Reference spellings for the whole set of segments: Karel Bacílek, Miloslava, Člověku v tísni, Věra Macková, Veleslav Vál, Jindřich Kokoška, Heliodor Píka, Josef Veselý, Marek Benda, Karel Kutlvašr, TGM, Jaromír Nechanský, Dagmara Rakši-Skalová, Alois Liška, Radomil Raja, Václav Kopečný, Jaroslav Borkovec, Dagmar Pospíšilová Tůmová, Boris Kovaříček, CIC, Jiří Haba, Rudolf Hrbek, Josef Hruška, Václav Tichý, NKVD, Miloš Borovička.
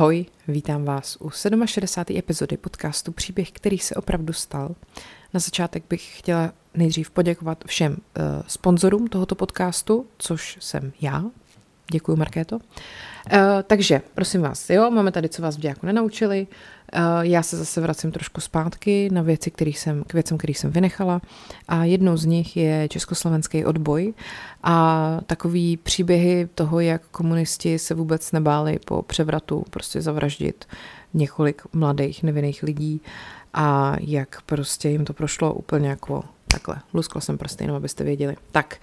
Ahoj, vítám vás u 67. epizody podcastu Příběh, který se opravdu stal. Na začátek bych chtěla nejdřív poděkovat všem sponzorům tohoto podcastu, což jsem já. Děkuju, Markéto. Takže, prosím vás, jo, máme tady, co vás v dějáku nenaučili. Já se zase vracím trošku zpátky na věci, které jsem vynechala. A jednou z nich je československý odboj a takový příběhy toho, jak komunisti se vůbec nebáli po převratu prostě zavraždit několik mladých nevinných lidí a jak prostě jim to prošlo úplně jako takhle. Luskla jsem prsty, jenom abyste věděli. Tak,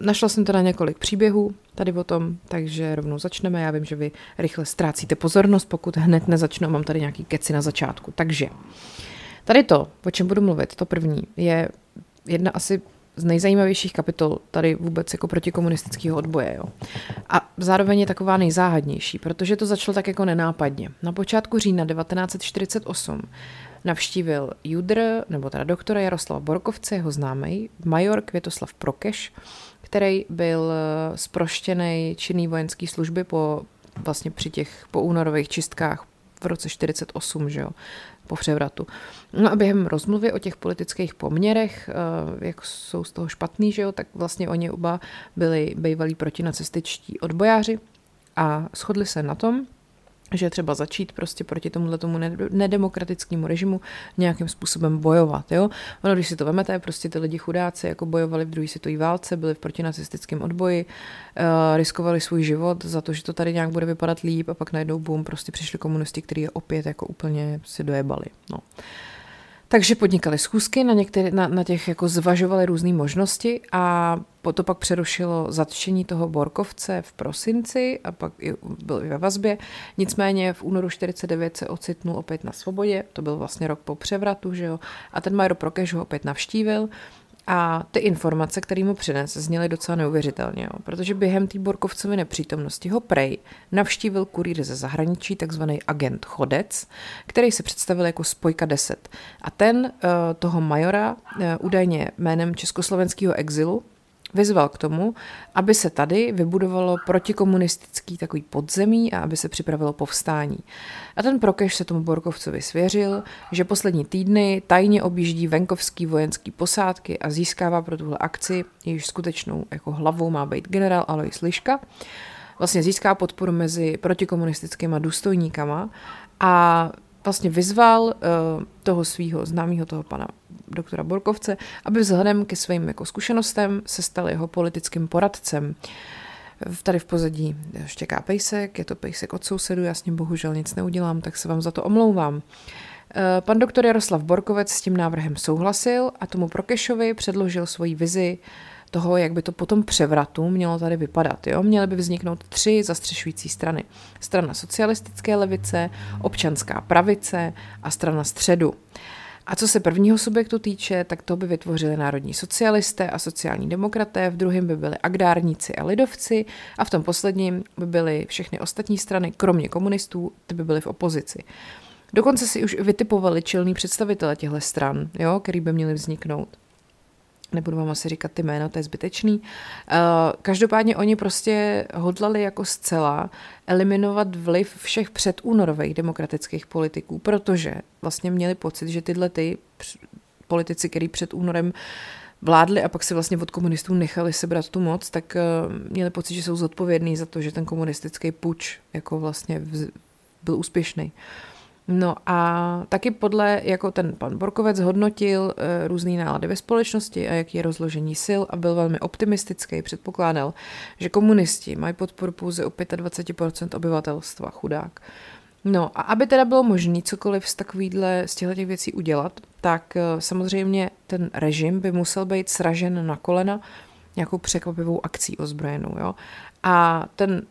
našla jsem teda několik příběhů tady o tom, takže rovnou začneme. Já vím, že vy rychle ztrácíte pozornost, pokud hned nezačnu, mám tady nějaký keci na začátku. Takže tady to, o čem budu mluvit, to první, je jedna asi z nejzajímavějších kapitol tady vůbec jako protikomunistického odboje. Jo. A zároveň je taková nejzáhadnější, protože to začalo tak jako nenápadně. Na počátku října 1948 navštívil JUDr, nebo teda doktora Jaroslava Borkovce, jeho známý, major Květoslav Prokeš, který byl zproštěný činný vojenské služby po únorových čistkách v roce 1948, že jo, po převratu. No a během rozmluvy o těch politických poměrech, jak jsou z toho špatný, že jo, tak vlastně oni oba byli bývalí protinacističtí odbojáři a shodli se na tom, že třeba začít prostě proti tomu nedemokratickému režimu nějakým způsobem bojovat. Jo? Ono, když si to vemete, prostě ty lidi chudáci jako bojovali v druhé světové válce, byli v protinacistickém odboji, riskovali svůj život za to, že to tady nějak bude vypadat líp a pak najednou boom, prostě přišli komunisti, kteří je opět jako úplně si dojebali. No. Takže podnikali schůzky, na těch jako zvažovali různé možnosti a to pak přerušilo zatčení toho Borkovce v prosinci a pak byl i ve vazbě. Nicméně v únoru 1949 se ocitnul opět na svobodě, to byl vlastně rok po převratu, že jo, a ten major Prokeš ho opět navštívil a ty informace, které mu přinesl, zněly docela neuvěřitelně, jo, protože během té Borkovcovy nepřítomnosti ho prej navštívil kurýr ze zahraničí, takzvaný agent Chodec, který se představil jako Spojka 10. A ten toho majora údajně jménem československého exilu vyzval k tomu, aby se tady vybudovalo protikomunistický takový podzemí a aby se připravilo povstání. A ten Prokeš se tomu Borkovcovi svěřil, že poslední týdny tajně objíždí venkovský vojenský posádky a získává pro tuhle akci, jejíž skutečnou jako hlavou má být generál Alois Liška, vlastně získá podporu mezi protikomunistickýma důstojníkama a vlastně vyzval toho svého známého, toho pana doktora Borkovce, aby vzhledem ke svým jako zkušenostem se stal jeho politickým poradcem. Tady v pozadí štěká pejsek, je to pejsek od sousedu, já s ním bohužel nic neudělám, tak se vám za to omlouvám. Pan doktor Jaroslav Borkovec s tím návrhem souhlasil a tomu Prokešovi předložil svoji vizi toho, jak by to po tom převratu mělo tady vypadat. Jo? Měly by vzniknout 3 zastřešující strany. Strana socialistické levice, občanská pravice a strana středu. A co se prvního subjektu týče, tak to by vytvořili národní socialisté a sociální demokraté, v druhém by byli agrárníci a lidovci a v tom posledním by byly všechny ostatní strany, kromě komunistů, ty by byly v opozici. Dokonce si už vytipovali čelní představitele těchto stran, jo, který by měly vzniknout. Nebudu vám asi říkat ty jména, to je zbytečný. Každopádně oni prostě hodlali jako zcela eliminovat vliv všech předúnorových demokratických politiků, protože vlastně měli pocit, že tyhle ty politici, který před únorem vládli a pak si vlastně od komunistů nechali sebrat tu moc, tak měli pocit, že jsou zodpovědní za to, že ten komunistický puč jako vlastně byl úspěšný. No a taky podle, jako ten pan Borkovec hodnotil různý nálady ve společnosti a jak je rozložení sil a byl velmi optimistický, předpokládal, že komunisti mají podporu pouze u 25% obyvatelstva, chudák. No a aby teda bylo možné cokoliv z těchto věcí udělat, tak samozřejmě ten režim by musel být sražen na kolena nějakou překvapivou akcí ozbrojenou, jo. A ten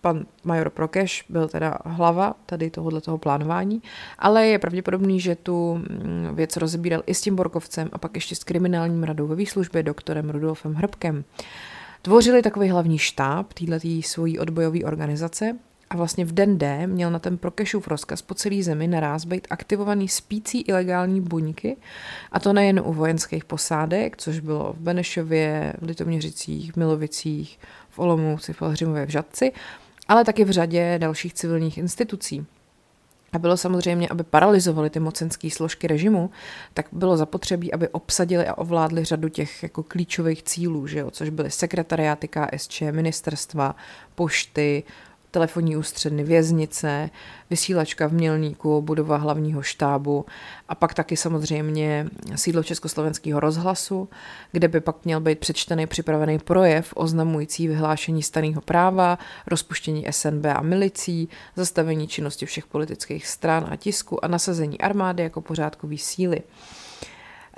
pan major Prokeš byl teda hlava tady tohoto plánování, ale je pravděpodobný, že tu věc rozebíral i s tím Borkovcem a pak ještě s kriminálním radou ve výslužbě doktorem Rudolfem Hrbkem. Tvořili takový hlavní štáb této svojí odbojové organizace a vlastně v den D měl na ten Prokešův rozkaz po celé zemi naráz být aktivovaný spící ilegální buňky, a to nejen u vojenských posádek, což bylo v Benešově, v Litoměřicích, v Milovicích, v Olomouci, v Alhřimově, v Žatci, ale taky v řadě dalších civilních institucí. A bylo samozřejmě, aby paralyzovali ty mocenské složky režimu, tak bylo zapotřebí, aby obsadili a ovládli řadu těch jako klíčových cílů, že jo? Což byly sekretariáty KSČ, ministerstva, pošty, telefonní ústředny, věznice, vysílačka v Mělníku, budova hlavního štábu a pak taky samozřejmě sídlo Československého rozhlasu, kde by pak měl být přečtený připravený projev oznamující vyhlášení stanného práva, rozpuštění SNB a milicí, zastavení činnosti všech politických stran a tisku a nasazení armády jako pořádkové síly.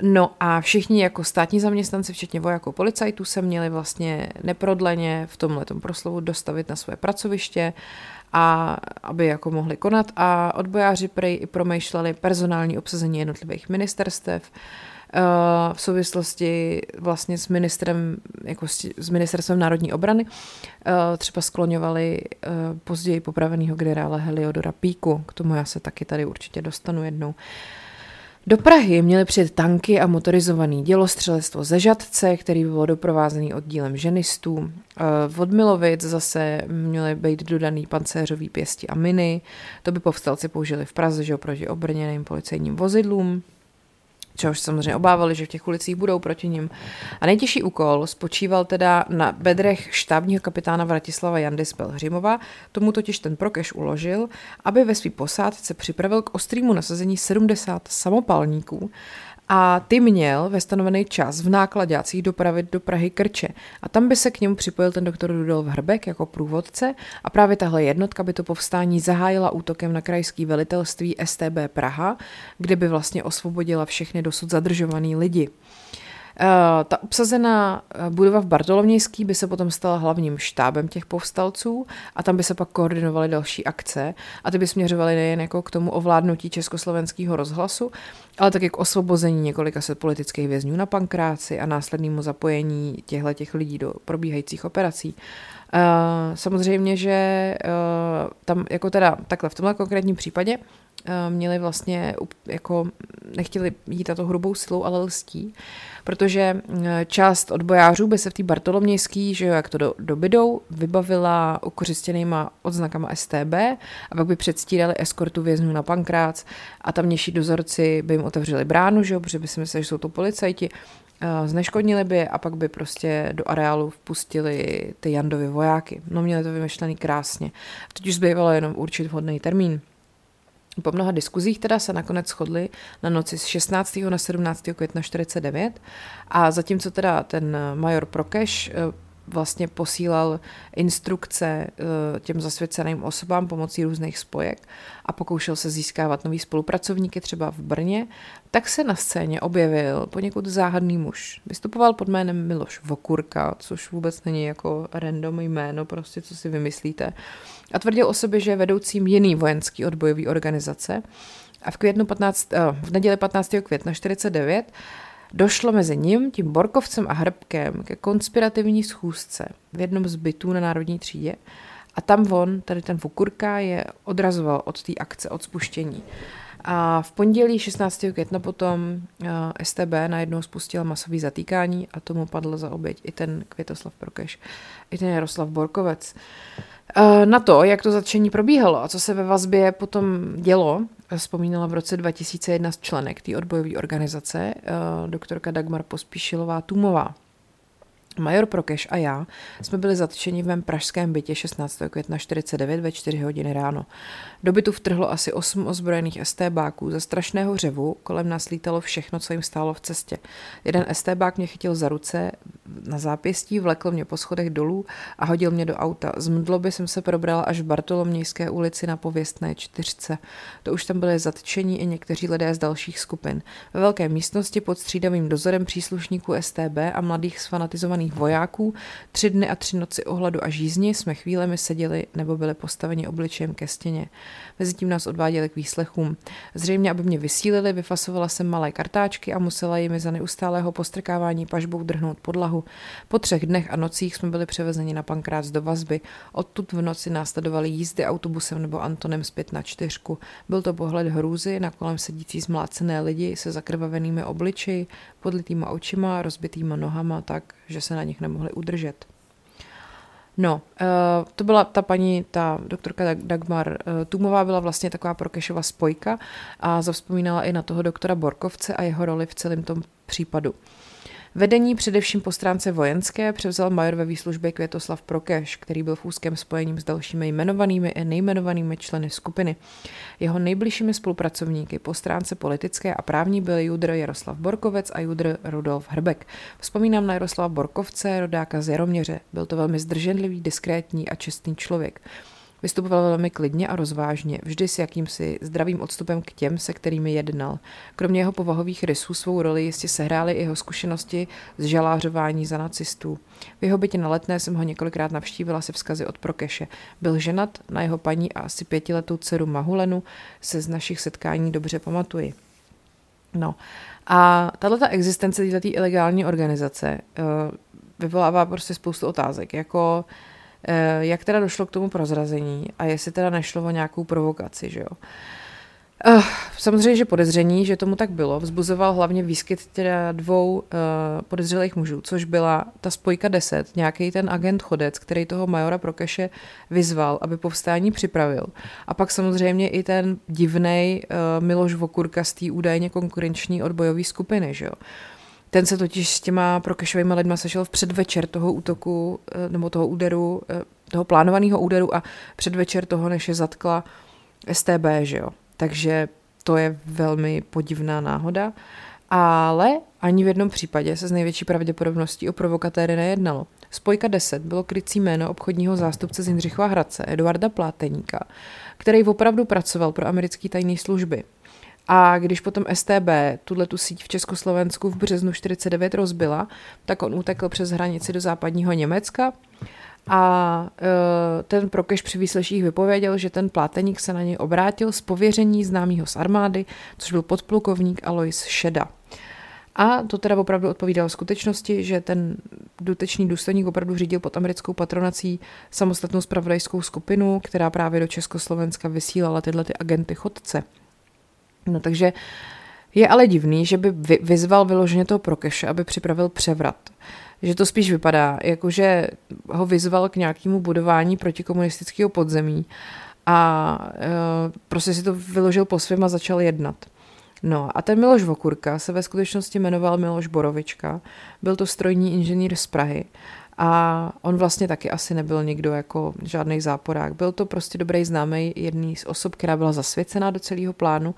No a všichni jako státní zaměstnanci, včetně vojáků, policajtů, se měli vlastně neprodleně v tomhletom proslovu dostavit na své pracoviště, a aby jako mohli konat. A odbojáři prej i promýšleli personální obsazení jednotlivých ministerstev v souvislosti vlastně s ministrem, jako s ministerstvem národní obrany, třeba skloňovali později popraveného generála Heliodora Píku. K tomu já se taky tady určitě dostanu jednou. Do Prahy měly přijet tanky a motorizovaný dělostřelectvo ze Žatce, který bylo doprovázený oddílem ženistů. Od Milovic zase měly být dodaný pancéřový pěsti a miny. To by povstalci použili v Praze, že proti obrněným policejním vozidlům, čehož samozřejmě obávali, že v těch ulicích budou proti nim. A nejtěžší úkol spočíval teda na bedrech štábního kapitána Vratislava Jandy z Pelhřimova, tomu totiž ten Prokeš uložil, aby ve své posádce připravil k ostrému nasazení 70 samopalníků a ty měl ve stanovený čas v nákladácích dopravit do Prahy Krče. A tam by se k němu připojil ten doktor Rudolf Hrbek jako průvodce a právě tahle jednotka by to povstání zahájila útokem na krajské velitelství StB Praha, kde by vlastně osvobodila všechny dosud zadržovaný lidi. Ta obsazená budova v Bartolomějský by se potom stala hlavním štábem těch povstalců a tam by se pak koordinovaly další akce a ty by směřovaly nejen jako k tomu ovládnutí Československého rozhlasu, ale také k osvobození několika set politických vězňů na Pankráci a následnému zapojení těchto lidí do probíhajících operací. Samozřejmě, že tam jako teda takhle v tomhle konkrétním případě měli vlastně, jako nechtěli jít na to hrubou silou, ale lstí, protože část odbojářů by se v té Bartolomějské, že jo, jak to dobydou, vybavila ukořistěnýma odznakama StB a pak by předstírali eskortu vězňů na Pankrác a tamnější dozorci by jim otevřeli bránu, že jo, protože by si mysleli, že jsou to policajti, zneškodnili by a pak by prostě do areálu vpustili ty Jandovy vojáky. No měli to vymyšlený krásně. Teď už zbývalo jenom určit vhodný termín. Po mnoha diskuzích teda se nakonec shodli na noci z 16. na 17. května 1949 a zatímco teda ten major Prokeš vlastně posílal instrukce těm zasvěceným osobám pomocí různých spojek a pokoušel se získávat nový spolupracovníky třeba v Brně, tak se na scéně objevil poněkud záhadný muž. Vystupoval pod jménem Miloš Vokurka, což vůbec není jako random jméno, prostě co si vymyslíte. A tvrdil o sobě, že je vedoucím jiný vojenský odbojový organizace. A v neděli 15. května 1949 došlo mezi ním, tím Borkovcem a Hrbkem, ke konspirativní schůzce v jednom z bytů na Národní třídě a tam tady ten Vokurka, je odrazoval od té akce, od spuštění. A v pondělí 16. května potom StB najednou spustila masové zatýkání a tomu padl za oběť i ten Květoslav Prokeš, i ten Jaroslav Borkovec. Na to, jak to zatčení probíhalo a co se ve vazbě potom dělo, vzpomínala v roce 2001 členek té odbojové organizace doktorka Dagmar Pospíšilová Tůmová. Major Prokeš a já jsme byli zatčeni v mém pražském bytě 16. května 1949 ve 4 hodiny ráno. Do bytu vtrhlo asi 8 ozbrojených StBáků. Ze strašného řevu kolem nás lítalo všechno, co jim stálo v cestě. Jeden StBák mě chytil za ruce na zápěstí, vlekl mě po schodech dolů a hodil mě do auta. Z mdloby jsem se probrala až v Bartolomějské ulici na pověstné 4. To už tam byly zatčení i někteří lidé z dalších skupin. Ve velké místnosti pod střídavým dozorem příslušníků StB a mladých sfanatizovaných vojáků 3 dny a 3 noci ohladu a žízni jsme chvílemi seděli nebo byli postaveni obličejem ke stěně. Mezitím nás odváděli k výslechům. Zřejmě, aby mě vysílili, vyfasovala jsem malé kartáčky a musela jimi za neustálého postrkávání pažbou drhnout podlahu. Po 3 dnech a nocích jsme byli převezeni na Pankrác do vazby. Odtud v noci následovaly jízdy autobusem nebo Antonem zpět na 4. Byl to pohled hrůzy na kolem sedící zmlácené lidi se zakrvavenými obličeji, podlitýma očima, rozbitýma nohama tak, že se na nich nemohli udržet. No, to byla ta paní, ta doktorka Dagmar Tůmová byla vlastně taková Prokešova spojka a zavzpomínala i na toho doktora Borkovce a jeho roli v celém tom případu. Vedení především po stránce vojenské převzal major ve výslužbě Květoslav Prokeš, který byl v úzkém spojením s dalšími jmenovanými i nejmenovanými členy skupiny. Jeho nejbližšími spolupracovníky po stránce politické a právní byli judr Jaroslav Borkovec a judr Rudolf Hrbek. Vzpomínám na Jaroslava Borkovce, rodáka z Jaroměře. Byl to velmi zdrženlivý, diskrétní a čestný člověk. Vystupoval velmi klidně a rozvážně, vždy s jakýmsi zdravým odstupem k těm, se kterými jednal. Kromě jeho povahových rysů svou roli jistě sehrály i jeho zkušenosti z žalářování za nacistů. V jeho bytě na Letné jsem ho několikrát navštívila se vzkazy od Prokeše. Byl ženat na jeho paní a asi 5letou dceru Mahulenu, se z našich setkání dobře pamatuji. No a tato existence této ilegální organizace vyvolává prostě spoustu otázek, jako jak teda došlo k tomu prozrazení a jestli teda nešlo o nějakou provokaci, že jo. Samozřejmě, že podezření, že tomu tak bylo, vzbuzoval hlavně výskyt teda 2 podezřelých mužů, což byla ta spojka 10, nějaký ten agent Chodec, který toho majora Prokeše vyzval, aby povstání připravil. A pak samozřejmě i ten divnej Miloš Vokurka z té údajně konkurenční odbojové skupiny, že jo. Ten se totiž s těma Prokešovými lidma sešel v předvečer toho útoku, nebo toho úderu, toho plánovaného úderu a předvečer toho, než je zatkla STB, že jo. Takže to je velmi podivná náhoda. Ale ani v jednom případě se s největší pravděpodobností o provokatéry nejednalo. Spojka 10 bylo krycí jméno obchodního zástupce z Jindřichova Hradce, Eduarda Pláteníka, který opravdu pracoval pro americké tajné služby. A když potom STB tu síť v Československu v březnu 1949 rozbila, tak on utekl přes hranici do západního Německa a ten Prokeš při výsleších vypověděl, že ten Pláteník se na něj obrátil z pověření známého z armády, což byl podplukovník Alois Šeda. A to teda opravdu odpovídalo skutečnosti, že ten dotyčný důstojník opravdu řídil pod americkou patronací samostatnou zpravodajskou skupinu, která právě do Československa vysílala tyhle ty agenty chodce. No takže je ale divný, že by vyzval vyloženě toho Prokeše, aby připravil převrat. Že to spíš vypadá, jakože ho vyzval k nějakému budování protikomunistického podzemí a prostě si to vyložil po svém a začal jednat. No a ten Miloš Vokurka se ve skutečnosti jmenoval Miloš Borovička, byl to strojní inženýr z Prahy a on vlastně taky asi nebyl nikdo jako žádnej záporák. Byl to prostě dobrý známý jedný z osob, která byla zasvěcená do celého plánu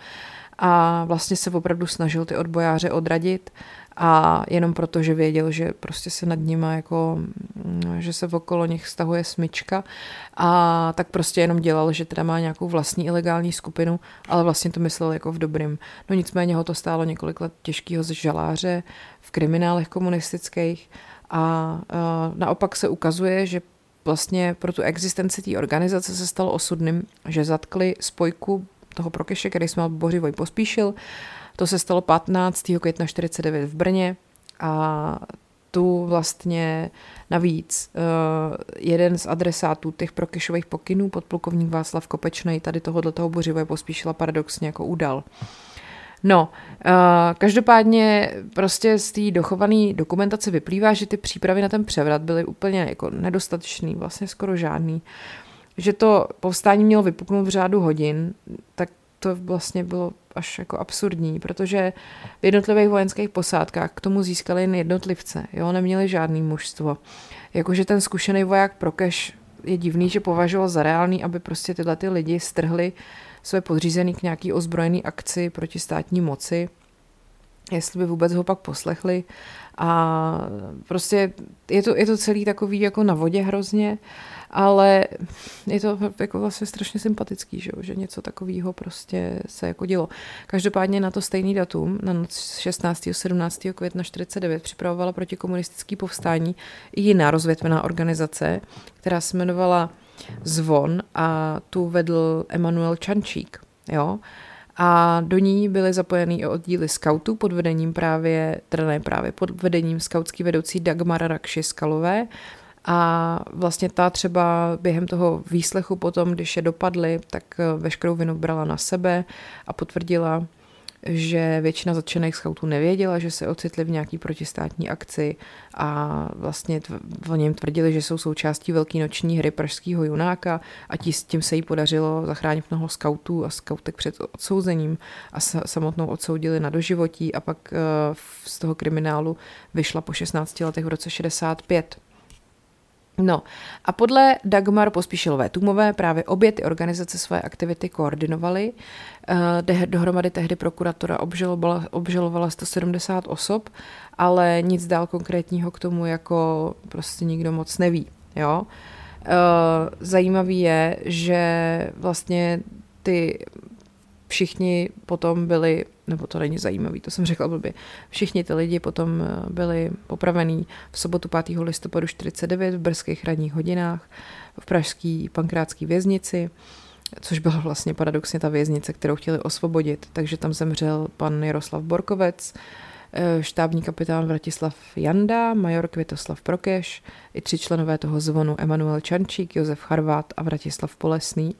a vlastně se opravdu snažil ty odbojáře odradit a jenom proto, že věděl, že prostě se nad nima jako, že se okolo nich stahuje smyčka a tak prostě jenom dělal, že teda má nějakou vlastní ilegální skupinu, ale vlastně to myslel jako v dobrým. No nicméně ho to stálo několik let těžkého žaláře v kriminálech komunistických a naopak se ukazuje, že vlastně pro tu existenci té organizace se stalo osudným, že zatkli spojku toho Prokeše, který jsme Bořivoj Pospíšil. To se stalo 15. května 1949 v Brně a tu vlastně navíc jeden z adresátů těch Prokešových pokynů, podplukovník Václav Kopečný, tady tohoto Bořivoje Pospíšila paradoxně jako udal. No, každopádně prostě z té dochované dokumentace vyplývá, že ty přípravy na ten převrat byly úplně jako nedostatečný, vlastně skoro žádný. Že to povstání mělo vypuknout v řádu hodin, tak to vlastně bylo až jako absurdní, protože v jednotlivých vojenských posádkách k tomu získali jen jednotlivce, jo, neměli žádný mužstvo. Jakože ten zkušený voják Prokeš je divný, že považoval za reálný, aby prostě tyhle ty lidi strhli své podřízený k nějaký ozbrojený akci proti státní moci, jestli by vůbec ho pak poslechli. A prostě je to celý takový jako na vodě hrozně, ale je to jako vlastně strašně sympatický, že něco takového prostě se jako dělo. Každopádně na to stejný datum, na noc 16. 17. května 1949 připravovala protikomunistické povstání i jiná rozvětvená organizace, která se jmenovala Zvon a tu vedl Emanuel Čančík, jo. A do ní byly zapojeny i oddíly skautů pod vedením pod vedením skautský vedoucí Dagmara Rakši-Skalové. A vlastně ta třeba během toho výslechu potom, když je dopadly, tak veškerou vinu brala na sebe a potvrdila, že většina zatčených skautů nevěděla, že se ocitli v nějaký protistátní akci a vlastně o něm tvrdili, že jsou součástí velký noční hry pražského Junáka a tím se jí podařilo zachránit mnoho skautů a skautek před odsouzením a samotnou odsoudili na doživotí a pak z toho kriminálu vyšla po 16 letech v roce 65. No a podle Dagmar Pospíšilové Tůmové právě obě ty organizace své aktivity koordinovaly. Dohromady tehdy prokuratura obžalovala 170 osob, ale nic dál konkrétního k tomu jako prostě nikdo moc neví. Jo? Zajímavý je, že vlastně ty všichni potom byli, nebo to není zajímavý, to jsem řekla blbě, všichni ty lidi potom byli popravení v sobotu 5. listopadu 1949 v brzkých ranních hodinách v pražské Pankrátské věznici, což byla vlastně paradoxně ta věznice, kterou chtěli osvobodit. Takže tam zemřel pan Jaroslav Borkovec, štábní kapitán Vratislav Janda, major Květoslav Prokeš, i 3 členové toho zvonu Emanuel Čančík, Josef Charvat a Vratislav Polesný.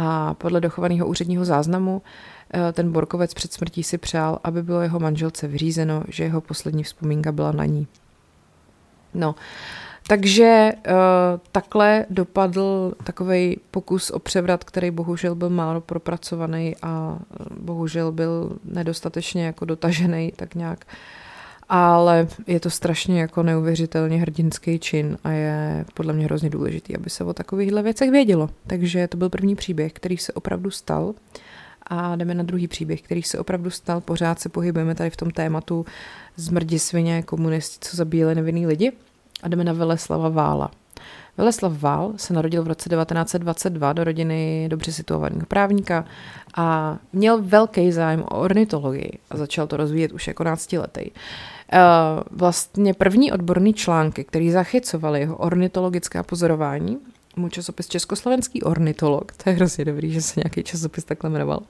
A podle dochovaného úředního záznamu ten Borkovec před smrtí si přál, aby bylo jeho manželce vyřízeno, že jeho poslední vzpomínka byla na ní. No, takže takhle dopadl takovej pokus o převrat, který bohužel byl málo propracovaný a bohužel byl nedostatečně jako dotažený tak nějak. Ale je to strašně jako neuvěřitelně hrdinský čin a je podle mě hrozně důležitý, aby se o takovýchhle věcech vědělo. Takže to byl první příběh, který se opravdu stal. A jdeme na druhý příběh, který se opravdu stal. Pořád se pohybujeme tady v tom tématu zmrdi svině, komunisti, co zabíjeli nevinný lidi. A jdeme na Veleslava Vála. Veleslav Vál se narodil v roce 1922 do rodiny dobře situovaného právníka a měl velký zájem o ornitologii a začal to rozvíjet už jako 14letý. Vlastně první odborný články, které zachycovaly jeho ornitologická pozorování, mu časopis Československý ornitolog, to je hrozně dobrý, že se nějaký časopis takhle jmenoval,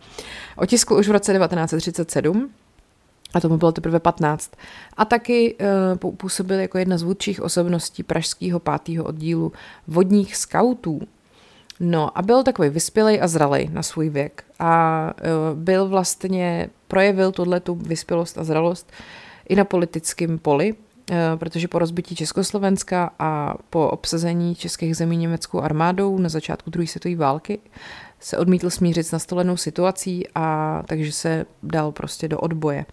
otiskl už v roce 1937, a tomu bylo teprve 15. A taky působil jako jedna z vůdčích osobností pražského 5. oddílu vodních skautů. No a byl takový vyspělej a zralej na svůj věk. A byl vlastně, projevil tu vyspělost a zralost i na politickém poli, protože po rozbití Československa a po obsazení českých zemí německou armádou na začátku druhé světové války se odmítl smířit s nastolenou situací a takže se dal prostě do odboje.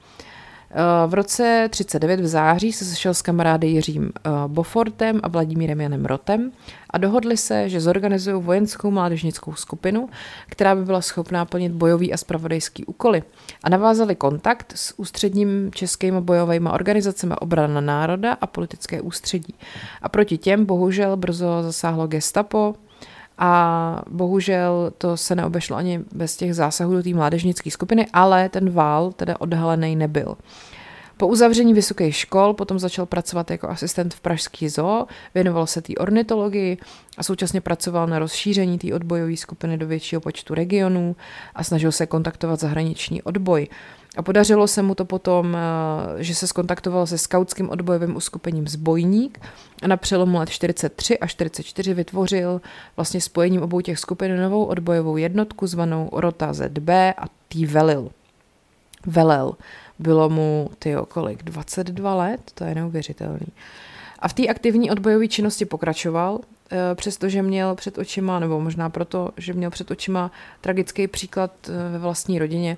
V roce 1939 v září se sešel s kamarády Jiřím Beaufortem a Vladimírem Janem Rotem a dohodli se, že zorganizují vojenskou mládežnickou skupinu, která by byla schopná plnit bojový a zpravodajský úkoly. A navázali kontakt s ústředním českými bojovými organizacemi Obrana národa a Politické ústředí. A proti těm bohužel brzo zasáhlo gestapo, a bohužel to se neobešlo ani bez těch zásahů do té mládežnické skupiny, ale ten Vál teda odhalený nebyl. Po uzavření vysokých škol potom začal pracovat jako asistent v pražský zoo, věnoval se té ornitologii a současně pracoval na rozšíření té odbojové skupiny do většího počtu regionů a snažil se kontaktovat zahraniční odboj. A podařilo se mu to potom, že se skontaktoval se skautským odbojovým uskupením Zbojník a na přelomu let 43 a 44 vytvořil vlastně spojením obou těch skupin novou odbojovou jednotku zvanou Rota ZB a tý velel. Bylo mu, kolik, 22 let? To je neuvěřitelný. A v té aktivní odbojové činnosti pokračoval, přestože měl před očima, nebo možná proto, že měl před očima tragický příklad ve vlastní rodině,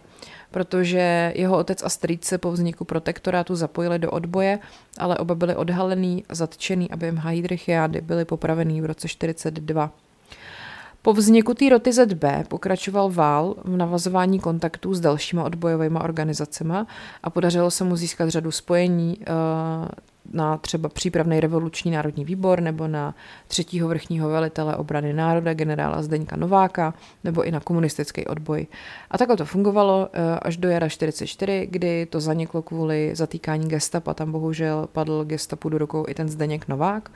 protože jeho otec a strýc se po vzniku protektorátu zapojili do odboje, ale oba byli odhalený a zatčený a během heydrichiády byli popravený v roce 1942. Po vzniku té roty ZB pokračoval Vál v navazování kontaktů s dalšíma odbojovými organizacemi a podařilo se mu získat řadu spojení na třeba přípravný revoluční národní výbor nebo na 3. vrchního velitele obrany národa generála Zdeňka Nováka nebo i na komunistický odboj. A takhle to fungovalo až do jara 1944, kdy to zaniklo kvůli zatýkání gestapa. Tam bohužel padl gestapu do rukou i ten Zdeněk Novák.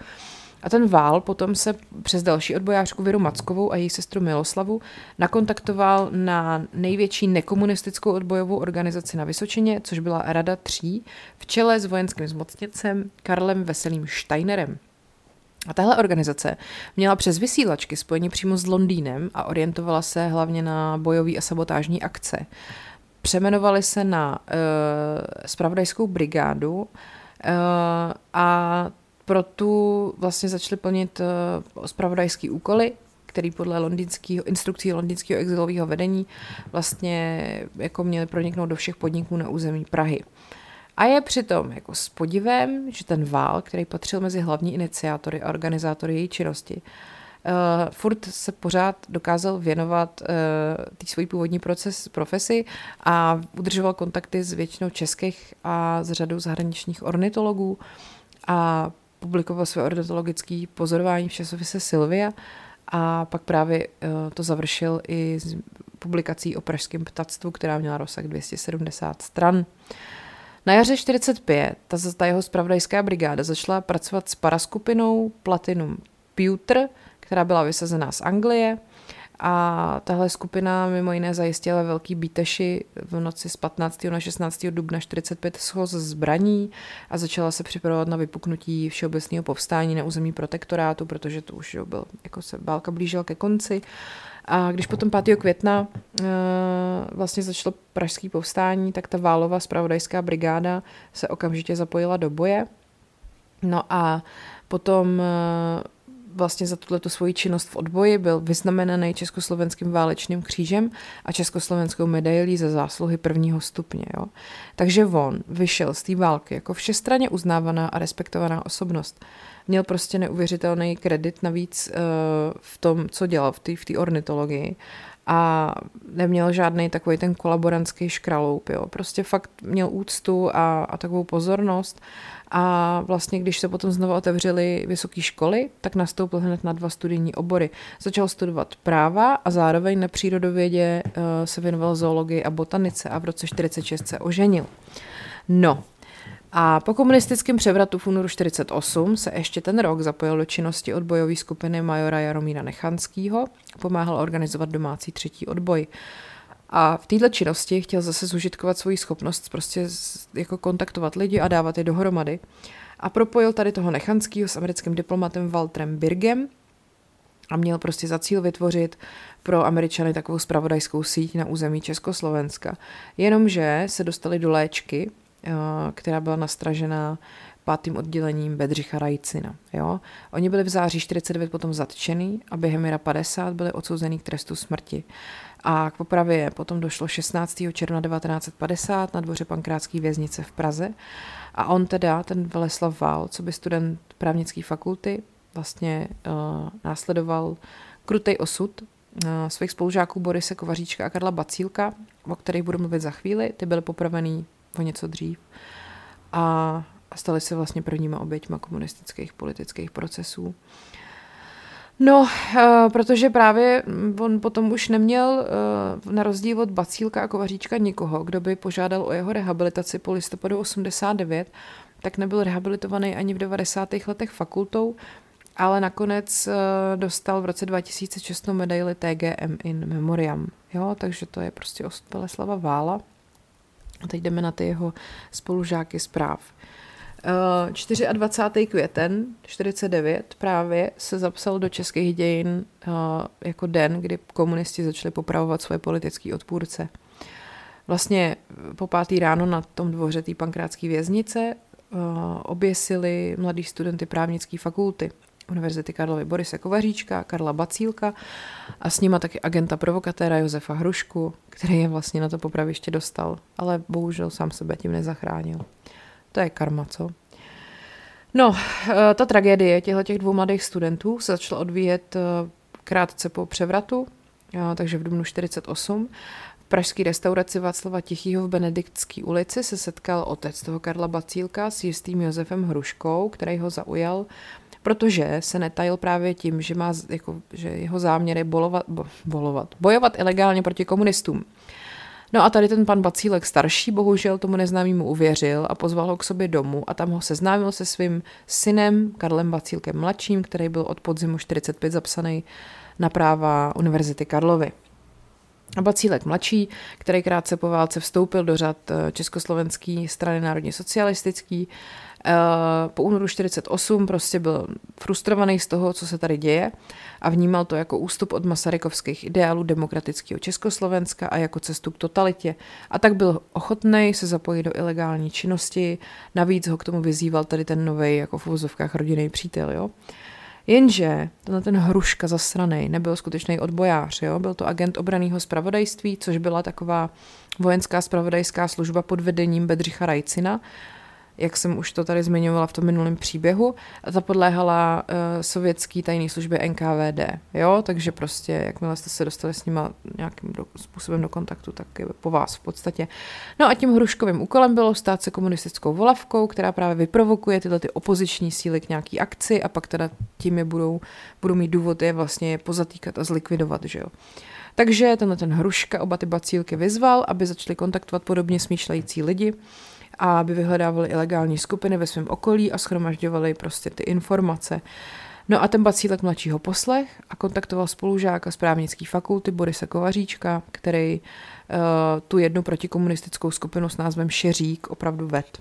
A ten Vál potom se přes další odbojářku Věru Mackovou a její sestru Miloslavu nakontaktoval na největší nekomunistickou odbojovou organizaci na Vysočině, což byla Rada 3, v čele s vojenským zmocněncem Karlem Veselým Steinerem. A tahle organizace měla přes vysílačky spojení přímo s Londýnem a orientovala se hlavně na bojový a sabotážní akce. Přemenovali se na zpravodajskou brigádu a proto vlastně začali plnit zpravodajské úkoly, který podle instrukcí londýnského exilového vedení vlastně jako měli proniknout do všech podniků na území Prahy. A je přitom jako s podivem, že ten Vál, který patřil mezi hlavní iniciátory a organizátory její činnosti, furt se pořád dokázal věnovat té své původní profesi a udržoval kontakty s většinou českých a s řadou zahraničních ornitologů a publikoval své ornitologické pozorování v časopise Silvia a pak právě to završil i s publikací o pražském ptactvu, která měla rozsah 270 stran. Na jaře 45 ta jeho zpravodajská brigáda začala pracovat s paraskupinou Platinum Pewter, která byla vysazená z Anglie, a tahle skupina mimo jiné zajistila Velký Bíteši v noci z 15. na 16. dubna 45 shoz zbraní a začala se připravovat na vypuknutí všeobecného povstání na území protektorátu, protože to už byl, jako se válka blížila ke konci. A když potom 5. května vlastně začalo pražské povstání, tak ta Válova zpravodajská brigáda se okamžitě zapojila do boje. No a potom vlastně za tuto svoji činnost v odboji byl vyznamenaný Československým válečným křížem a Československou medailí za zásluhy prvního stupně. Jo. Takže on vyšel z té války jako všestranně uznávaná a respektovaná osobnost. Měl prostě neuvěřitelný kredit navíc v tom, co dělal v té ornitologii, a neměl žádný takový ten kolaborantský škraloup. Jo. Prostě fakt měl úctu a takovou pozornost. A vlastně, když se potom znovu otevřely vysoké školy, tak nastoupil hned na 2 studijní obory. Začal studovat práva a zároveň na přírodovědě se věnoval zoologii a botanice a v roce 46 se oženil. No a po komunistickém převratu v únoru 48 se ještě ten rok zapojil do činnosti odbojové skupiny majora Jaromíra Nechanského, pomáhal organizovat domácí 3. odboj. A v této činnosti chtěl zase zužitkovat svoji schopnost prostě jako kontaktovat lidi a dávat je dohromady. A propojil tady toho Nechanského s americkým diplomatem Walterem Birgem a měl prostě za cíl vytvořit pro Američany takovou zpravodajskou síť na území Československa. Jenomže se dostali do Léčky, která byla nastražená 5. oddělením Bedřicha Rajcina. Jo? Oni byli v září 49 potom zatčený a během jara 50 byli odsouzený k trestu smrti. A k popravě potom došlo 16. června 1950 na dvoře Pankrátské věznice v Praze. A on teda, ten Veleslav Vál, coby student právnické fakulty, vlastně následoval krutej osud svých spolužáků Borise Kovaříčka a Karla Bacílka, o kterých budu mluvit za chvíli. Ty byly popravený o něco dřív. A staly se vlastně prvníma oběťma komunistických politických procesů. No, protože právě on potom už neměl, na rozdíl od Bacílka a Kovaříčka, nikoho, kdo by požádal o jeho rehabilitaci po listopadu 89, tak nebyl rehabilitovaný ani v 90. letech fakultou, ale nakonec dostal v roce 2006 medaili TGM in memoriam. Jo, takže to je prostě osud Veleslava Vála. A teď jdeme na ty jeho spolužáky z práv. 24. květen 49 právě se zapsal do českých dějin jako den, kdy komunisti začali popravovat svoje politické odpůrce. Vlastně po 5. ráno na tom dvoře té Pankrátské věznice oběsili mladí studenty právnické fakulty Univerzity Karlovy Borise Kovaříčka, Karla Bacílka a s nima taky agenta provokatéra Josefa Hrušku, který je vlastně na to popraviště dostal, ale bohužel sám sebe tím nezachránil. To je karma, co? No, ta tragédie těchto 2 mladých studentů se začala odvíjet krátce po převratu, takže v dubnu 48. V pražské restauraci Václava Tichýho v Benediktské ulici se setkal otec toho Karla Bacílka s jistým Josefem Hruškou, který ho zaujal, protože se netajil právě tím, že má, jako, že jeho záměr je bojovat ilegálně proti komunistům. No a tady ten pan Bacílek starší bohužel tomu neznámému uvěřil a pozval ho k sobě domů a tam ho seznámil se svým synem Karlem Bacílkem mladším, který byl od podzimu 45 zapsaný na práva Univerzity Karlovy. Bacílek mladší, který krátce po válce vstoupil do řad Československé strany národně socialistický. Po únoru 1948 prostě byl frustrovaný z toho, co se tady děje a vnímal to jako ústup od masarykovských ideálů demokratického Československa a jako cestu k totalitě. A tak byl ochotnej se zapojit do ilegální činnosti, navíc ho k tomu vyzýval tady ten novej, jako v uvozovkách, rodinný přítel, jo. Jenže ten Hruška zasranej nebyl skutečný odbojář, jo? Byl to agent obranného zpravodajství, což byla taková vojenská zpravodajská služba pod vedením Bedřicha Rajcina, jak jsem už to tady zmiňovala v tom minulém příběhu, a ta podléhala sovětský tajné službě NKVD. Jo? Takže prostě, jakmile jste se dostali s nima nějakým způsobem do kontaktu, tak je po vás v podstatě. No a tím Hruškovým úkolem bylo stát se komunistickou volavkou, která právě vyprovokuje tyhle ty opoziční síly k nějaký akci a pak teda tím je budou mít důvod je vlastně pozatýkat a zlikvidovat, že jo. Takže ten Hruška oba ty Bacílky vyzval, aby začali kontaktovat podobně smýšlející lidi, a aby vyhledávali ilegální skupiny ve svém okolí a shromažďovali prostě ty informace. No a ten Bacílek mladšího poslech a kontaktoval spolužáka z právnické fakulty Borise Kovaříčka, který tu jednu protikomunistickou skupinu s názvem Šeřík opravdu ved.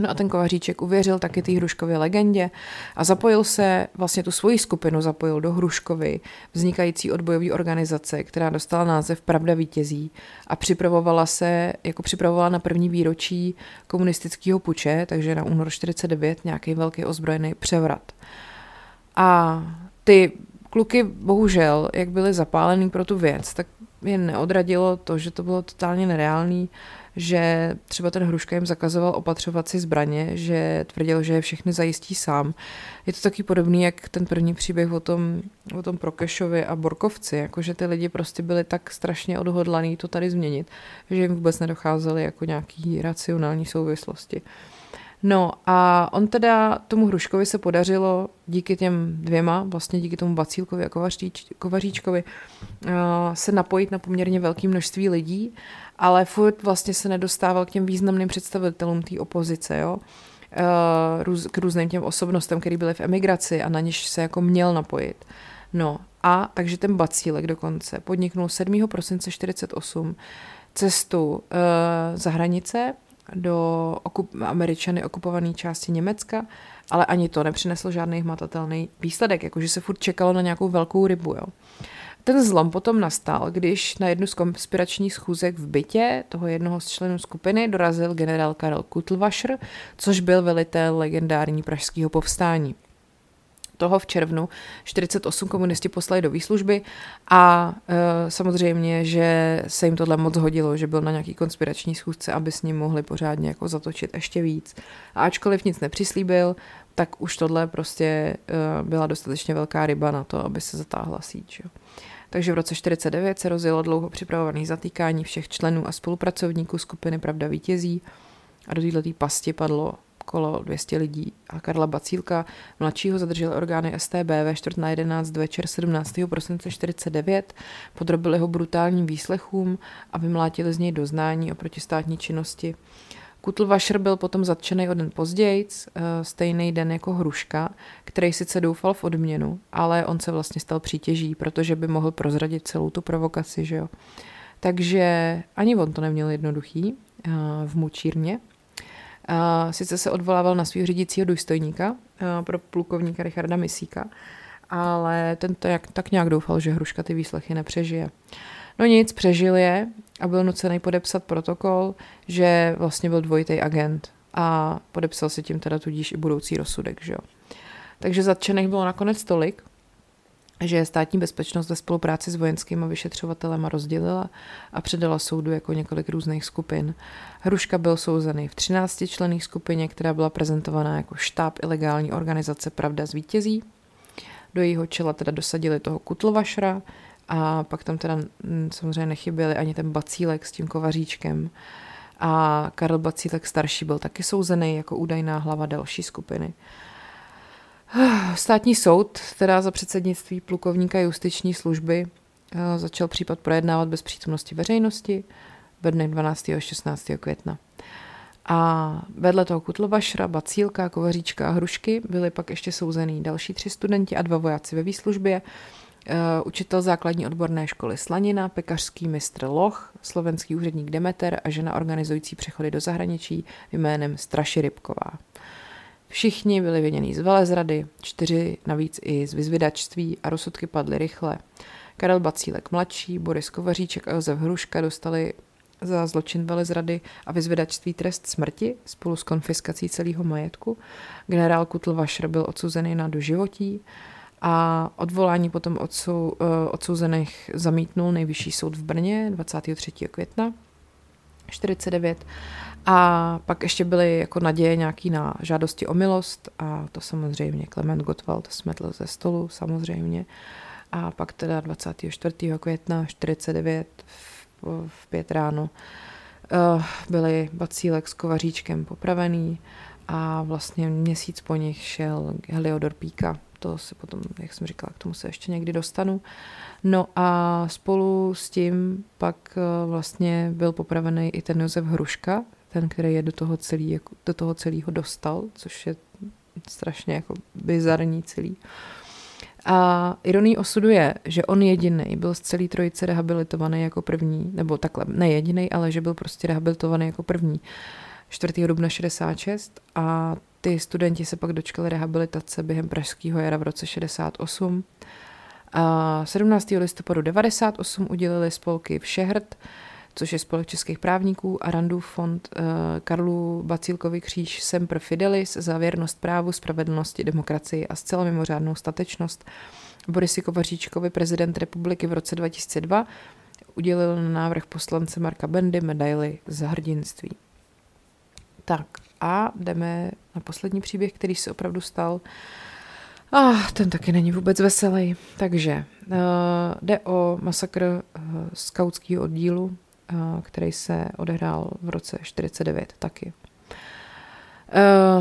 No a ten Kovaříček uvěřil taky té Hruškově legendě a zapojil se, vlastně tu svoji skupinu zapojil do Hruškovy, vznikající odbojové organizace, která dostala název Pravda vítězí a připravovala na první výročí komunistického puče, takže na únor 49 nějaký velký ozbrojený převrat. A ty kluky bohužel, jak byly zapálený pro tu věc, tak je neodradilo to, že to bylo totálně nereálný, že třeba ten Hruška jim zakazoval opatřovat si zbraně, že tvrdil, že je všechny zajistí sám. Je to taky podobný, jak ten první příběh o tom Prokešovi a Borkovci, jakože ty lidi prostě byli tak strašně odhodlaný to tady změnit, že jim vůbec nedocházely jako nějaký racionální souvislosti. No a on teda, tomu Hruškovi se podařilo díky těm dvěma, vlastně díky tomu Bacílkovi a Kovaříčkovi, se napojit na poměrně velké množství lidí, ale furt vlastně se nedostával k těm významným představitelům té opozice, jo? K různým těm osobnostem, který byly v emigraci a na něž se jako měl napojit. No a takže ten Bacílek dokonce podniknul 7. prosince 1948 cestu za hranice, do Američany okupované části Německa, ale ani to nepřineslo žádný hmatatelný výsledek, jakože se furt čekalo na nějakou velkou rybu. Jo. Ten zlom potom nastal, když na jednu z konspiračních schůzek v bytě toho jednoho z členů skupiny dorazil generál Karel Kutlvašr, což byl velitel legendární pražského povstání. Toho v červnu 1948 komunisti poslali do výslužby a samozřejmě, že se jim tohle moc hodilo, že byl na nějaký konspirační schůzce, aby s ním mohli pořádně jako zatočit ještě víc. A ačkoliv nic nepřislíbil, tak už tohle prostě byla dostatečně velká ryba na to, aby se zatáhla síť. Jo. Takže v roce 1949 se rozjelo dlouho připravované zatýkání všech členů a spolupracovníků skupiny Pravda vítězí a do této pasti padlo okolo 200 lidí a Karla Bacílka mladšího zadrželi orgány StB ve 4:11 večer 17. prosince 1949, podrobili ho brutálním výslechům a vymlátili z něj doznání o protistátní činnosti. Kutlvašr byl potom zatčený o den později, stejný den jako Hruška, který sice doufal v odměnu, ale on se vlastně stal přítěží, protože by mohl prozradit celou tu provokaci, že jo. Takže ani on to neměl jednoduchý v mučírně. Sice se odvolával na svého řídícího důstojníka pro plukovníka Richarda Misíka, ale ten tak nějak doufal, že Hruška ty výslechy nepřežije. No nic, přežil je a byl nucený podepsat protokol, že vlastně byl dvojitý agent a podepsal si tím teda tudíž i budoucí rozsudek, že jo. Takže zatčených bylo nakonec tolik, že státní bezpečnost ve spolupráci s vojenskými vyšetřovatelema rozdělila a předala soudu jako několik různých skupin. Hruška byl souzený v 13 členných skupině, která byla prezentovaná jako štáb ilegální organizace Pravda vítězí. Do jejího čela teda dosadili toho Kutlvašra a pak tam teda samozřejmě nechyběli ani ten Bacílek s tím Kovaříčkem. A Karel Bacílek starší byl taky souzený jako údajná hlava další skupiny. Státní soud, teda za předsednictví plukovníka justiční služby, začal případ projednávat bez přítomnosti veřejnosti ve dnech 12. a 16. května. A vedle toho Kutlvašra, Bacílka, Kovaříčka a Hrušky byli pak ještě souzený další 3 studenti a 2 vojáci ve výslužbě učitel základní odborné školy Slanina, pekařský mistr Loch, slovenský úředník Demeter a žena organizující přechody do zahraničí jménem Straširybková. Všichni byli viněni z velezrady, 4 navíc i z vyzvědačství a rozsudky padly rychle. Karel Bacílek mladší, Boris Kovaříček a Josef Hruška dostali za zločin velezrady a vyzvědačství trest smrti spolu s konfiskací celého majetku. Generál Kutlvašr byl odsouzený na doživotí a odvolání potom odsouzených zamítnul Nejvyšší soud v Brně 23. května 49. A pak ještě byly jako naděje nějaký na žádosti o milost a to samozřejmě Klement Gottwald smetl ze stolu samozřejmě. A pak teda 24. května 49 v 5 ráno byli Bacílek s Kovaříčkem popravený a vlastně měsíc po nich šel Heliodor Píka. To se potom, jak jsem říkala, k tomu se ještě někdy dostanu. No a spolu s tím pak vlastně byl popravený i ten Josef Hruška, ten, který je do toho celého dostal, což je strašně jako bizarní celý. A ironií osudu je, že on jedinej byl z celý trojice rehabilitovaný jako první, nebo takhle, ne jedinej, ale že byl prostě rehabilitovaný jako první 4. dubna 66 a ty studenti se pak dočkali rehabilitace během pražského jara v roce 68. A 17. listopadu 98 udělili spolky Všehrt, což je spolek českých právníků, a Randův fond Karlu Bacílkovi kříž Semper Fidelis za věrnost právu, spravedlnosti, demokracii a zcela mimořádnou statečnost. Borisi Kovaříčkovi prezident republiky v roce 2002 udělil na návrh poslance Marka Bendy medaili za hrdinství. Tak a jdeme na poslední příběh, který se opravdu stal. Ten taky není vůbec veselý. Takže jde o masakr skautského oddílu, který se odehrál v roce 49 taky.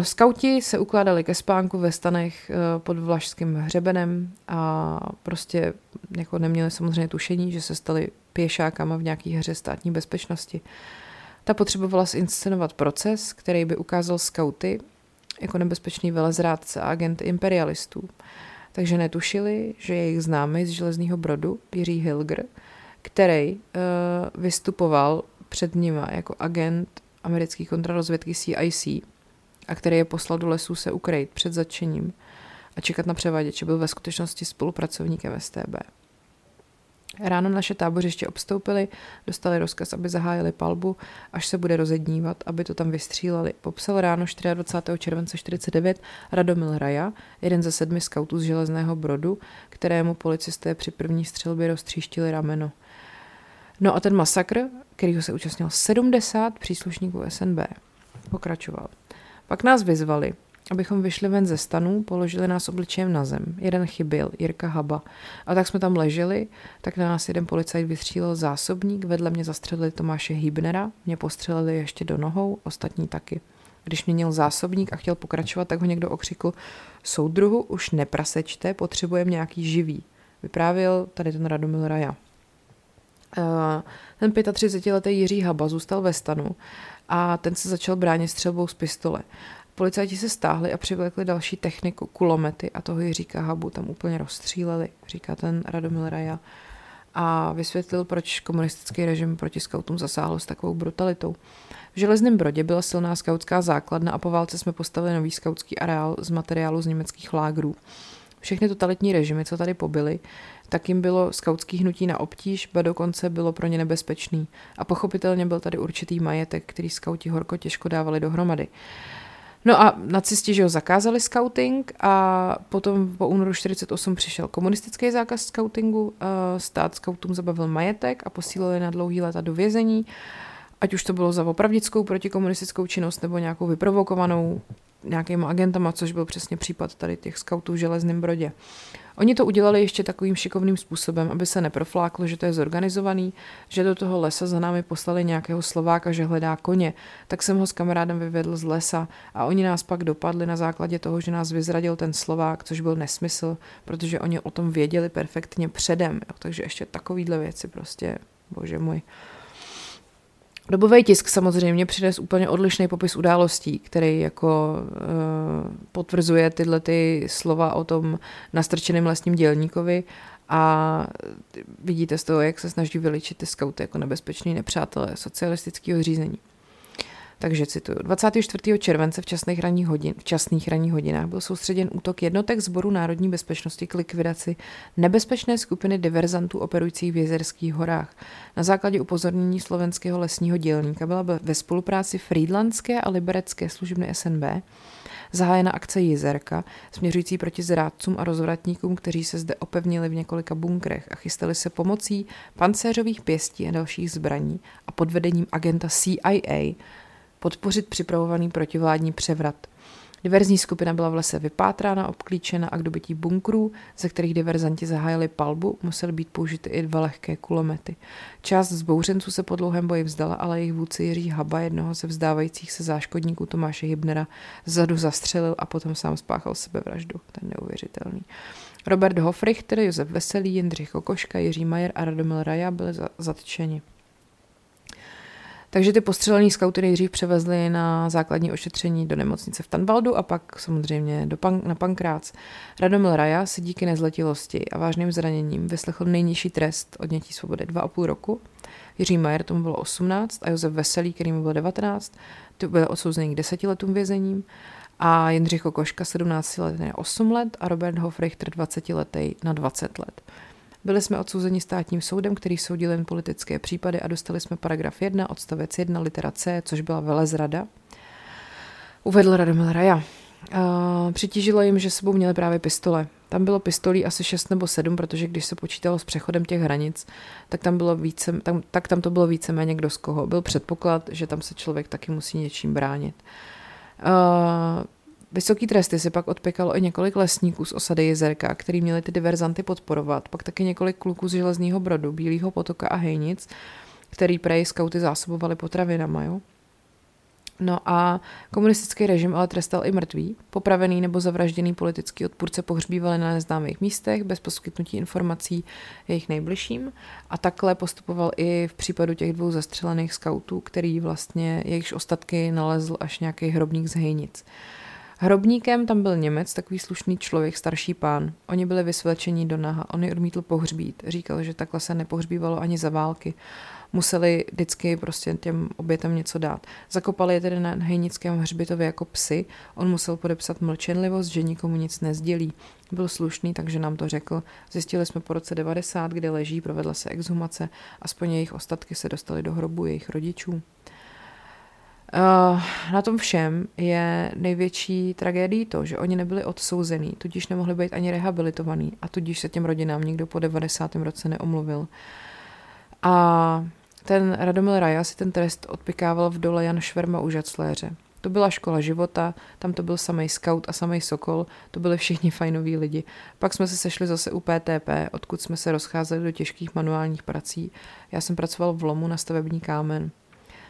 Skauti se ukládali ke spánku ve stanech pod Vlašským hřebenem a prostě jako neměli samozřejmě tušení, že se stali pěšákama v nějaké hře státní bezpečnosti. Ta potřebovala zinscenovat proces, který by ukázal skauty jako nebezpečný velezrádce a agent imperialistů. Takže netušili, že jejich známý z Železného Brodu, Jiří Hilger, který vystupoval před nima jako agent americké kontrarozvědky CIC a který je poslal do lesů se ukrýt před zatčením a čekat na převaděče, byl ve skutečnosti spolupracovníkem STB. Ráno naše tábořiště obstoupili, dostali rozkaz, aby zahájili palbu, až se bude rozednívat, aby to tam vystřílali. Popsal ráno 24. července 49 Radomil Raja, jeden ze 7 skautů z Železného Brodu, kterému policisté při první střelbě roztříštili rameno. No a ten masakr, kterýho se účastnilo 70 příslušníků SNB, pokračoval. Pak nás vyzvali, abychom vyšli ven ze stanů, položili nás obličejem na zem. Jeden chyběl, Jirka Haba. A tak jsme tam leželi, tak na nás jeden policajt vystřílel zásobník, vedle mě zastřelili Tomáše Hybnera, mě postřelili ještě do nohou, ostatní taky. Když měnil zásobník a chtěl pokračovat, tak ho někdo okřikl: soudruhu, už neprasečte, potřebujeme nějaký živý. Vyprávěl tady ten Radomil Raja. Ten 35-letý Jiří Haba zůstal ve stanu a ten se začal bránit střelbou z pistole. Policajti se stáhli a přivlekli další techniku, kulomety, a toho Jiříka Habu tam úplně rozstříleli, říká ten Radomil Raja. A vysvětlil, proč komunistický režim proti skautům zasáhl s takovou brutalitou. V Železném Brodě byla silná skautská základna a po válce jsme postavili nový skautský areál z materiálu z německých lágrů. Všechny totalitní režimy, co tady pobyly, tak jim bylo skautský hnutí na obtíž, ba dokonce bylo pro ně nebezpečný. A pochopitelně byl tady určitý majetek, který skauti horko těžko dávali dohromady. No a nacisti, že ho zakázali skauting a potom po únoru 1948 přišel komunistický zákaz skautingu, stát skautům zabavil majetek a posílali na dlouhý léta do vězení, ať už to bylo za opravdickou protikomunistickou činnost nebo nějakou vyprovokovanou nějakýma agentama, což byl přesně případ tady těch skautů v Železném Brodě. Oni to udělali ještě takovým šikovným způsobem, aby se neprofláklo, že to je zorganizovaný, že do toho lesa za námi poslali nějakého Slováka, že hledá koně. Tak jsem ho s kamarádem vyvedl z lesa a oni nás pak dopadli na základě toho, že nás vyzradil ten Slovák, což byl nesmysl, protože oni o tom věděli perfektně předem. Jo, takže ještě takovýhle věci prostě, bože můj. Dobový tisk samozřejmě přines úplně odlišný popis událostí, který jako potvrzuje tyhle ty slova o tom nastrčeném lesním dělníkovi A vidíte z toho, jak se snaží vyličit ty skauty jako nebezpeční nepřátelé socialistického řízení. Takže cituju. 24. července v časných ranních hodinách byl soustředěn útok jednotek sboru národní bezpečnosti k likvidaci nebezpečné skupiny diverzantů operujících v Jezerských horách. Na základě upozornění slovenského lesního dělníka byla ve spolupráci Frýdlandské a Liberecké služby SNB zahájena akce Jezerka, směřující proti zrádcům a rozvratníkům, kteří se zde opevnili v několika bunkrech a chystali se pomocí pancéřových pěstí a dalších zbraní a pod vedením agenta CIA podpořit připravovaný protivládní převrat. Diverzní skupina byla v lese vypátrána, obklíčena a k dobytí bunkrů, ze kterých diverzanti zahájili palbu, musely být použity i 2 lehké kulomety. Část zbouřenců se po dlouhém boji vzdala, ale jejich vůdce Jiří Haba, jednoho ze vzdávajících se záškodníků Tomáše Hybnera, zadu zastřelil a potom sám spáchal sebevraždu. Ten neuvěřitelný. Robert Hofrichter, Josef Veselý, Jindřich Kokoška, Jiří Majer a Radomil Raja byli zatčeni. Takže ty postřelený skauty nejdřív převezli na základní ošetření do nemocnice v Tanvaldu a pak samozřejmě na Pankrác. Radomil Raja se díky nezletilosti a vážným zraněním vyslechl nejnižší trest odnětí svobody 2,5 roku. Jiří Majer tomu bylo 18 a Josef Veselý, který mu bylo 19, byl odsouzený k 10 letům vězením a Jindřich Kokoška 17 let na 8 let a Robert Hofrichter 20 letej na 20 let. Byli jsme odsouzeni státním soudem, který soudil jen politické případy a dostali jsme paragraf 1, odstavec 1, litera C, což byla velezrada. Uvedl Radomil Raja. Přitížilo jim, že sebou měli právě pistole. Tam bylo pistolí asi 6 nebo 7, protože když se počítalo s přechodem těch hranic, tak tam to bylo víceméně kdo z koho. Byl předpoklad, že tam se člověk taky musí něčím bránit. Vysoký tresty si pak odpěkalo i několik lesníků z osady Jezerka, který měli ty diverzanty podporovat, pak taky několik kluků z Železného Brodu, Bílého Potoka a Hejnic, který prej skauty zásobovali potravinama, jo. No a komunistický režim ale trestal i mrtví. Popravený nebo zavražděný politický odpůrce pohřbívali na neznámých místech bez poskytnutí informací jejich nejbližším a takhle postupoval i v případu těch 2 zastřelených skautů, který vlastně jejichž ostatky nalezl až nějaký hrobník z Hejnic. Hrobníkem tam byl Němec, takový slušný člověk, starší pán. Oni byli vysvlečeni do naha, on je odmítl pohřbít. Říkal, že takhle se nepohřbívalo ani za války. Museli vždycky prostě těm obětem něco dát. Zakopali je tedy na hejnickém hřbitově jako psy. On musel podepsat mlčenlivost, že nikomu nic nezdělí. Byl slušný, takže nám to řekl. Zjistili jsme po roce 90, kde leží, provedla se exhumace. Aspoň jejich ostatky se dostaly do hrobu jejich rodičů. Na tom všem je největší tragédií to, že oni nebyli odsouzený, tudíž nemohli být ani rehabilitovaný a tudíž se těm rodinám nikdo po 90. roce neomluvil. A ten Radomil Raja si ten trest odpikával v dole Jan Šverma u Žacléře. To byla škola života, tam to byl samej skaut a samej sokol, to byli všichni fajnoví lidi. Pak jsme se sešli zase u PTP, odkud jsme se rozcházeli do těžkých manuálních prací. Já jsem pracoval v lomu na stavební kámen.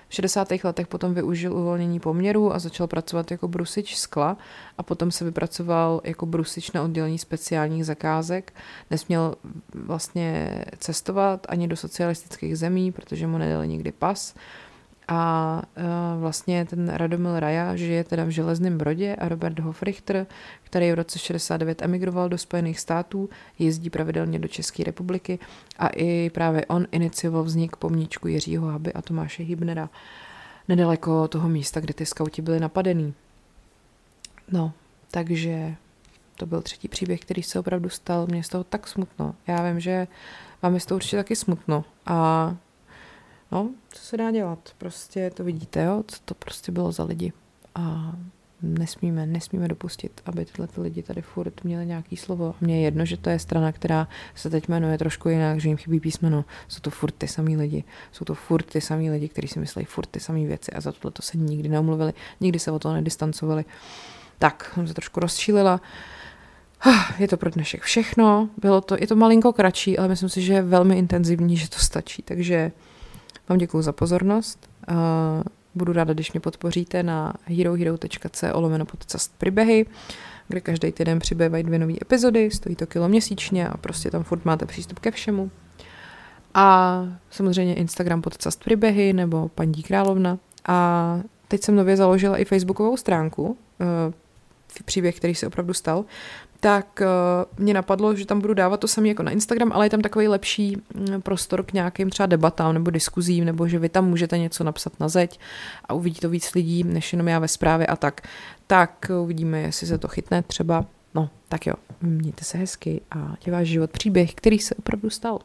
V 60. letech potom využil uvolnění poměrů a začal pracovat jako brusič skla a potom se vypracoval jako brusič na oddělení speciálních zakázek. Nesměl vlastně cestovat ani do socialistických zemí, protože mu nedali nikdy pas. A vlastně ten Radomil Raja žije teda v Železném Brodě a Robert Hofrichter, který v roce 69 emigroval do Spojených států, jezdí pravidelně do České republiky a i právě on inicioval vznik pomníčku Jiřího Haby a Tomáše Hybnera nedaleko toho místa, kde ty skauti byli napadený. No, takže to byl třetí příběh, který se opravdu stal. Mně je z toho tak smutno. Já vím, že vám je z toho určitě taky smutno a no, co se dá dělat? Prostě to vidíte, jo? Co to prostě bylo za lidi. A nesmíme dopustit, aby tyhle lidi tady furt měli nějaký slovo. Mně je jedno, že to je strana, která se teď jmenuje trošku jinak, že jim chybí písmeno. Jsou to furt ty samý lidi. Jsou to furt ty samý lidi, kteří si myslejí furt ty samý věci a za to se nikdy neomluvili, nikdy se o to nedistancovali. Tak, jsem se trošku rozšílila. Je to pro dnešek všechno. Je to malinko kratší, ale myslím si, že je velmi intenzivní, že to stačí. Takže vám děkuju za pozornost. Budu ráda, když mě podpoříte na herohero.co/podcast příběhy, kde každý týden přibývají 2 nové epizody, stojí to kilo měsíčně a prostě tam furt máte přístup ke všemu. A samozřejmě Instagram podcast příběhy nebo Paní Královna. A teď jsem nově založila i facebookovou stránku příběh, který se opravdu stal, tak mě napadlo, že tam budu dávat to samé jako na Instagram, ale je tam takový lepší prostor k nějakým třeba debatám nebo diskuzím, nebo že vy tam můžete něco napsat na zeď a uvidí to víc lidí, než jenom já ve zprávě a tak. Tak uvidíme, jestli se to chytne třeba. No, tak jo, mějte se hezky a je váš život příběh, který se opravdu stal.